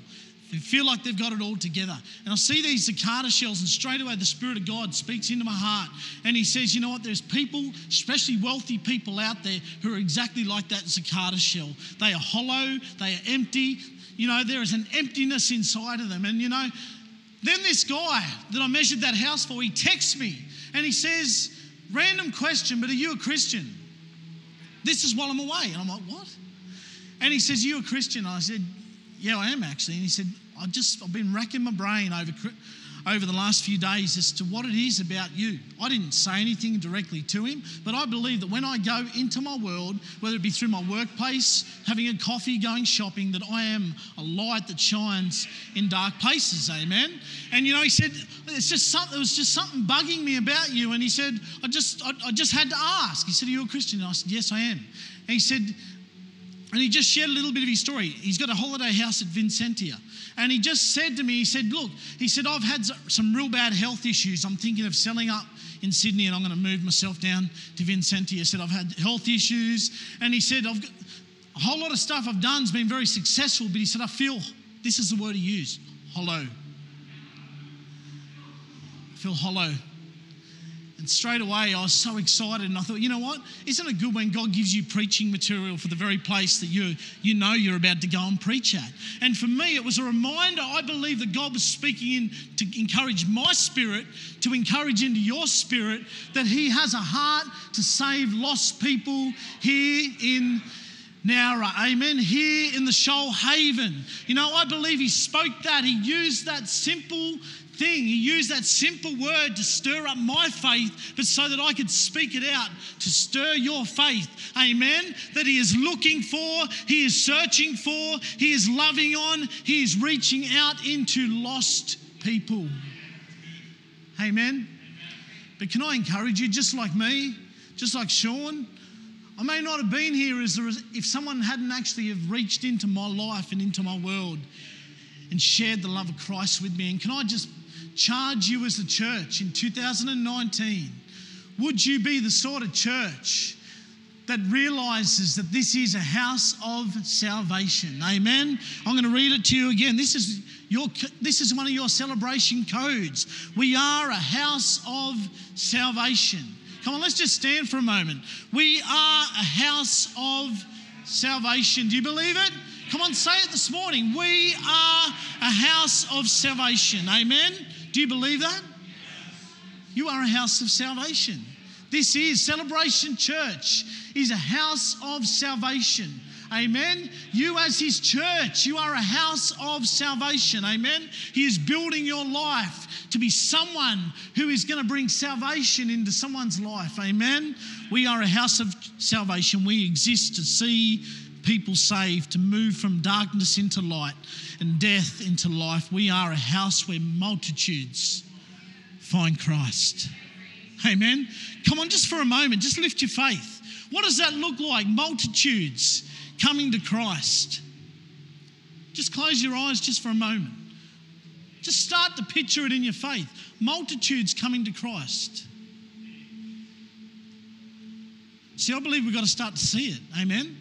They feel like they've got it all together. And I see these cicada shells, and straight away the Spirit of God speaks into my heart. And he says, you know what, there's people, especially wealthy people out there, who are exactly like that cicada shell. They are hollow, they are empty. You know, there is an emptiness inside of them. And, you know, then this guy that I measured that house for, he texts me and he says, random question, but are you a Christian? This is while I'm away. And I'm like, what? And he says, are you a Christian? I said, yeah, I am actually. And he said, I just, I've been racking my brain over over the last few days as to what it is about you. I didn't say anything directly to him, but I believe that when I go into my world, whether it be through my workplace, having a coffee, going shopping, that I am a light that shines in dark places, amen? And, you know, he said, it's just something, it was just something bugging me about you. And he said, I just, I, I just had to ask. He said, are you a Christian? And I said, yes, I am. And he said, and he just shared a little bit of his story. He's got a holiday house at Vincentia. And he just said to me, he said, look, he said, I've had some real bad health issues. I'm thinking of selling up in Sydney and I'm going to move myself down to Vincentia. He said, I've had health issues. And he said, I've got a whole lot of stuff I've done has been very successful. But he said, I feel, this is the word he used, hollow. I feel hollow. And and straight away I was so excited, and I thought, you know what, isn't it good when God gives you preaching material for the very place that you you know you're about to go and preach at? And for me, it was a reminder, I believe, that God was speaking in to encourage my spirit, to encourage into your spirit, that He has a heart to save lost people here in Nowra, amen, here in the Shoalhaven. You know, I believe He spoke that. He used that simple thing. He used that simple word to stir up my faith, but so that I could speak it out, to stir your faith, amen, that He is looking for, He is searching for, He is loving on, He is reaching out into lost people, amen. But can I encourage you, just like me, just like Sean, I may not have been here as if someone hadn't actually have reached into my life and into my world and shared the love of Christ with me. And can I just charge you as a church in two thousand nineteen, would you be the sort of church that realises that this is a house of salvation? Amen? I'm going to read it to you again. This is your, this is one of your celebration codes. We are a house of salvation. Come on, let's just stand for a moment. We are a house of salvation. Do you believe it? Come on, say it this morning. We are a house of salvation. Amen? Do you believe that? Yes. You are a house of salvation. This is Celebration Church. Is a house of salvation. Amen. You as His church, you are a house of salvation. Amen. He is building your life to be someone who is going to bring salvation into someone's life. Amen. We are a house of salvation. We exist to see people saved, to move from darkness into light and death into life. We are a house where multitudes find Christ. Amen. Come on, just for a moment, just lift your faith. What does that look like? Multitudes coming to Christ. Just close your eyes just for a moment. Just start to picture it in your faith. Multitudes coming to Christ. See, I believe we've got to start to see it. Amen?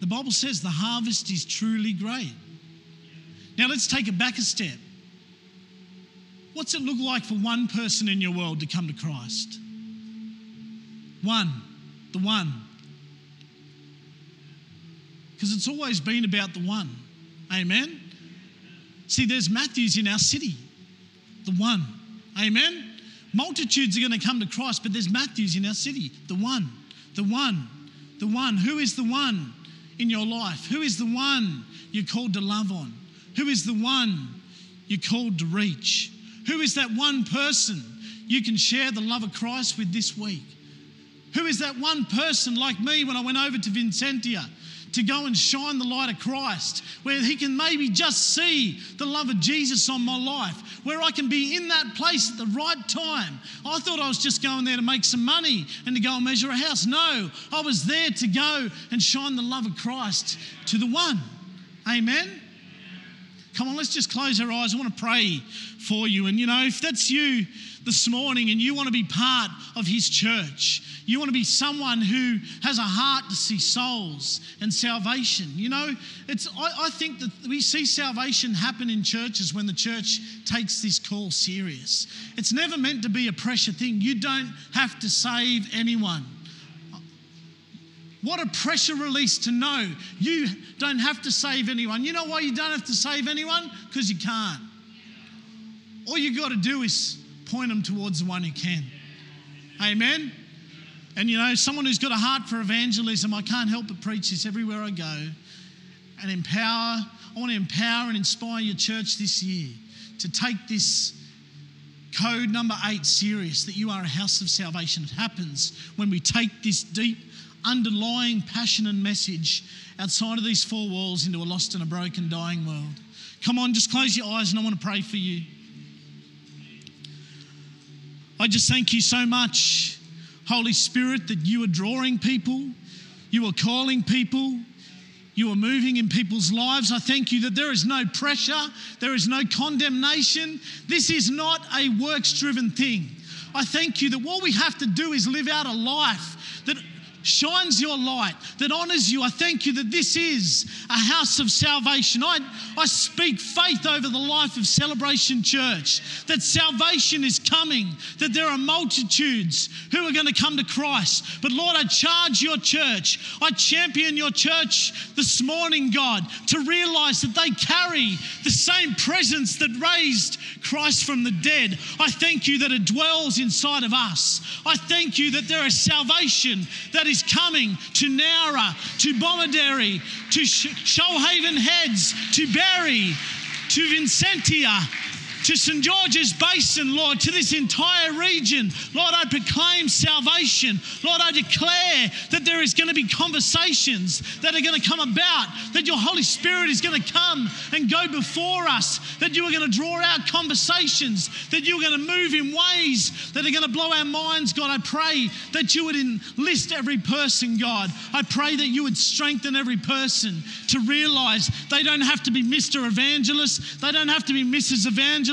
The Bible says the harvest is truly great. Now let's take it back a step. What's it look like for one person in your world to come to Christ? One, the one. Because it's always been about the one. Amen? See, there's Matthews in our city, the one. Amen? Multitudes are going to come to Christ, but there's Matthews in our city, the one, the one, the one. Who is the one in your life? Who is the one you're called to love on? Who is the one you're called to reach? Who is that one person you can share the love of Christ with this week? Who is that one person like me when I went over to Vincentia to go and shine the light of Christ, where he can maybe just see the love of Jesus on my life, where I can be in that place at the right time? I thought I was just going there to make some money and to go and measure a house. No, I was there to go and shine the love of Christ to the one. Amen? Come on, let's just close our eyes. I want to pray for you. And you know, if that's you this morning and you want to be part of His church, you want to be someone who has a heart to see souls and salvation. You know, it's I, I think that we see salvation happen in churches when the church takes this call serious. It's never meant to be a pressure thing. You don't have to save anyone. What a pressure release to know you don't have to save anyone. You know why you don't have to save anyone? Because you can't. All you got to do is point them towards the one who can. Amen? And you know, someone who's got a heart for evangelism, I can't help but preach this everywhere I go, and empower. I want to empower and inspire your church this year to take this code number eight serious, that you are a house of salvation. It happens when we take this deep, underlying passion and message outside of these four walls into a lost and a broken, dying world. Come on, just close your eyes and I want to pray for you. I just thank you so much, Holy Spirit, that you are drawing people, you are calling people, you are moving in people's lives. I thank you that there is no pressure, there is no condemnation. This is not a works-driven thing. I thank you that what we have to do is live out a life that shines your light, that honours you. I thank you that this is a house of salvation. I, I speak faith over the life of Celebration Church, that salvation is coming, that there are multitudes who are going to come to Christ. But Lord, I charge your church, I champion your church this morning, God, to realise that they carry the same presence that raised Christ from the dead. I thank you that it dwells inside of us. I thank you that there is salvation that is coming to Nowra, to Bomaderry, to Shoalhaven Heads, to Berry, to Vincentia, to St George's Basin, Lord, to this entire region. Lord, I proclaim salvation. Lord, I declare that there is going to be conversations that are going to come about, that your Holy Spirit is going to come and go before us, that you are going to draw out conversations, that you are going to move in ways that are going to blow our minds, God. I pray that you would enlist every person, God. I pray that you would strengthen every person to realise they don't have to be Mister Evangelist, they don't have to be Missus Evangelist.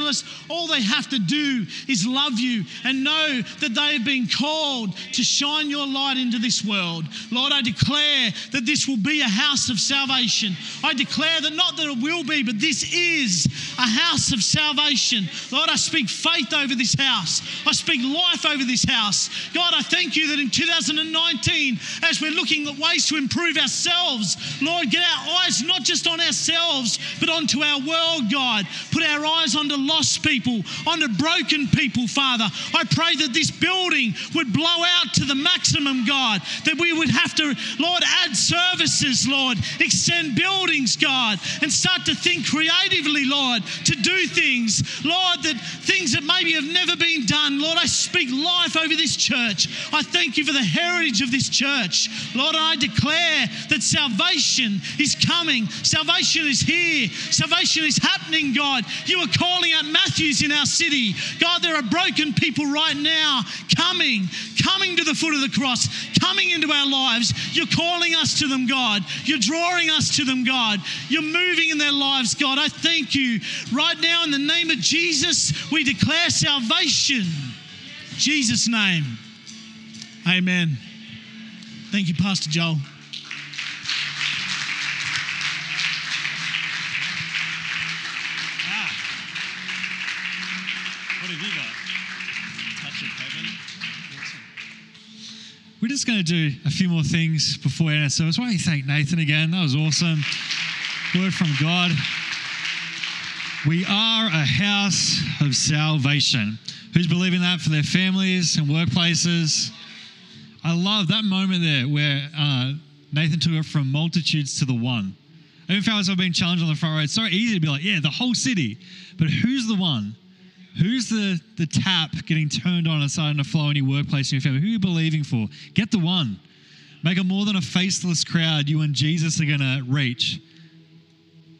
All they have to do is love you and know that they have been called to shine your light into this world. Lord, I declare that this will be a house of salvation. I declare that not that it will be, but this is a house of salvation. Lord, I speak faith over this house. I speak life over this house. God, I thank you that in two thousand nineteen, as we're looking at ways to improve ourselves, Lord, get our eyes not just on ourselves, but onto our world, God. Put our eyes onto lost people, onto broken people, Father. I pray that this building would blow out to the maximum, God, that we would have to, Lord, add services, Lord, extend buildings, God, and start to think creatively, Lord, to do things, Lord, that things that maybe have never been done. Lord, I speak life over this church. I thank you for the heritage of this church. Lord, I declare that salvation is coming. Salvation is here. Salvation is happening, God. You are calling out Matthews in our city. God, there are broken people right now coming, coming to the foot of the cross, coming into our lives. You're calling us to them, God. You're drawing us to them, God. You're moving in their lives, God. I thank you. Right now, in the name of Jesus, we declare salvation. In Jesus' name. Amen. Thank you, Pastor Joel. We're just going to do a few more things before we end our service. Why don't you thank Nathan again? That was awesome. Word from God. We are a house of salvation. Who's believing that for their families and workplaces? I love that moment there where uh, Nathan took it from multitudes to the one. Even for hours I've been challenged on the front row, it's so easy to be like, yeah, the whole city. But who's the one? Who's the, the tap getting turned on and starting to flow in your workplace, in your family? Who are you believing for? Get the one. Make it more than a faceless crowd you and Jesus are going to reach.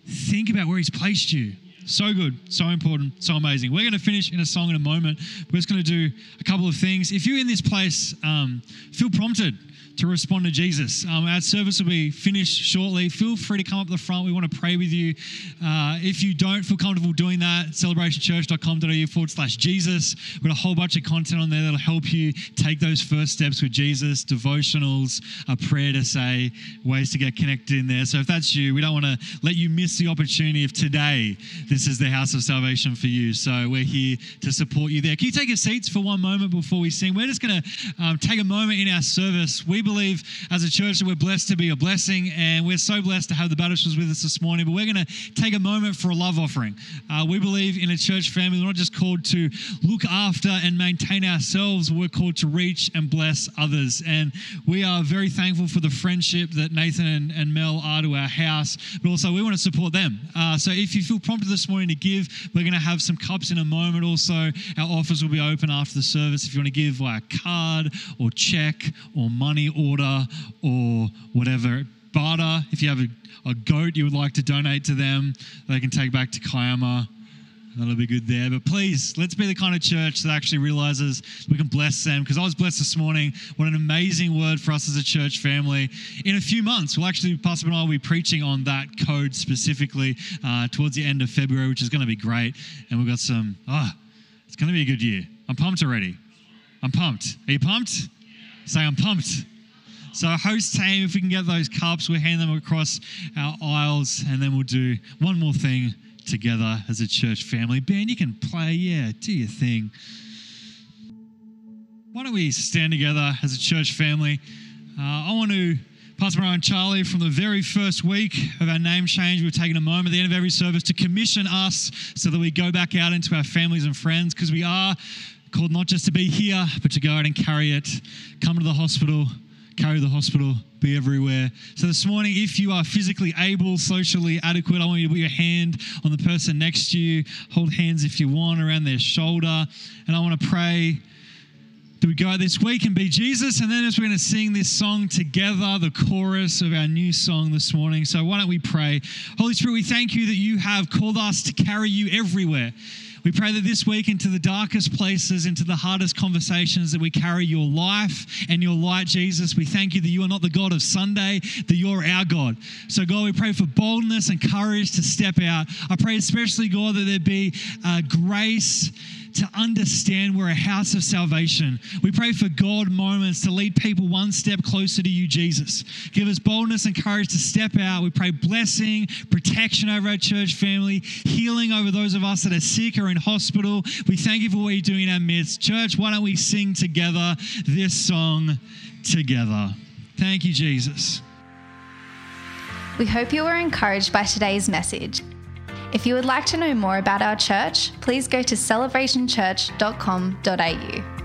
Think about where he's placed you. So good, so important, so amazing. We're going to finish in a song in a moment. We're just going to do a couple of things. If you're in this place, um, feel prompted to respond to Jesus. Um, our service will be finished shortly. Feel free to come up the front. We want to pray with you. Uh, if you don't feel comfortable doing that, celebration church dot com dot a u forward slash Jesus. We've got a whole bunch of content on there that'll help you take those first steps with Jesus, devotionals, a prayer to say, ways to get connected in there. So if that's you, we don't want to let you miss the opportunity of today. This is the house of salvation for you. So we're here to support you there. Can you take your seats for one moment before we sing? We're just going to um, take a moment in our service. We believe as a church that we're blessed to be a blessing, and we're so blessed to have the Battishaws with us this morning, but we're going to take a moment for a love offering. Uh, we believe in a church family, we're not just called to look after and maintain ourselves, we're called to reach and bless others, and we are very thankful for the friendship that Nathan and, and Mel are to our house, but also we want to support them. Uh, so if you feel prompted this morning to give, we're going to have some cups in a moment. Also, our office will be open after the service if you want to give via card or check or money order or whatever. Barter, if you have a, a goat you would like to donate to them, they can take back to Kiama. That'll be good there. But please, let's be the kind of church that actually realizes we can bless them, because I was blessed this morning. What an amazing word for us as a church family. In a few months, we'll actually, Pastor Ben and I will be preaching on that code specifically uh, towards the end of February, which is going to be great. And we've got some, ah, oh, it's going to be a good year. I'm pumped already. I'm pumped. Are you pumped? Say, I'm pumped. So our host team, if we can get those cups, we'll hand them across our aisles, and then we'll do one more thing together as a church family. Ben, you can play, yeah, do your thing. Why don't we stand together as a church family? Uh, I want to pass Brian and Charlie from the very first week of our name change. We've taken a moment at the end of every service to commission us so that we go back out into our families and friends, because we are called not just to be here, but to go out and carry it. Come to the hospital, carry the hospital, be everywhere. So this morning, if you are physically able, socially adequate, I want you to put your hand on the person next to you. Hold hands if you want around their shoulder. And I want to pray that we go out this week and be Jesus. And then as we're going to sing this song together, the chorus of our new song this morning. So why don't we pray? Holy Spirit, we thank you that you have called us to carry you everywhere. We pray that this week, into the darkest places, into the hardest conversations, that we carry your life and your light, Jesus. We thank you that you are not the God of Sunday, that you're our God. So, God, we pray for boldness and courage to step out. I pray especially, God, that there be uh, grace to understand we're a house of salvation. We pray for God moments to lead people one step closer to you, Jesus. Give us boldness and courage to step out. We pray blessing, protection over our church family, healing over those of us that are sick or in hospital. We thank you for what you're doing in our midst. Church, why don't we sing together this song together? Thank you, Jesus. We hope you were encouraged by today's message. If you would like to know more about our church, please go to celebration church dot com dot a u.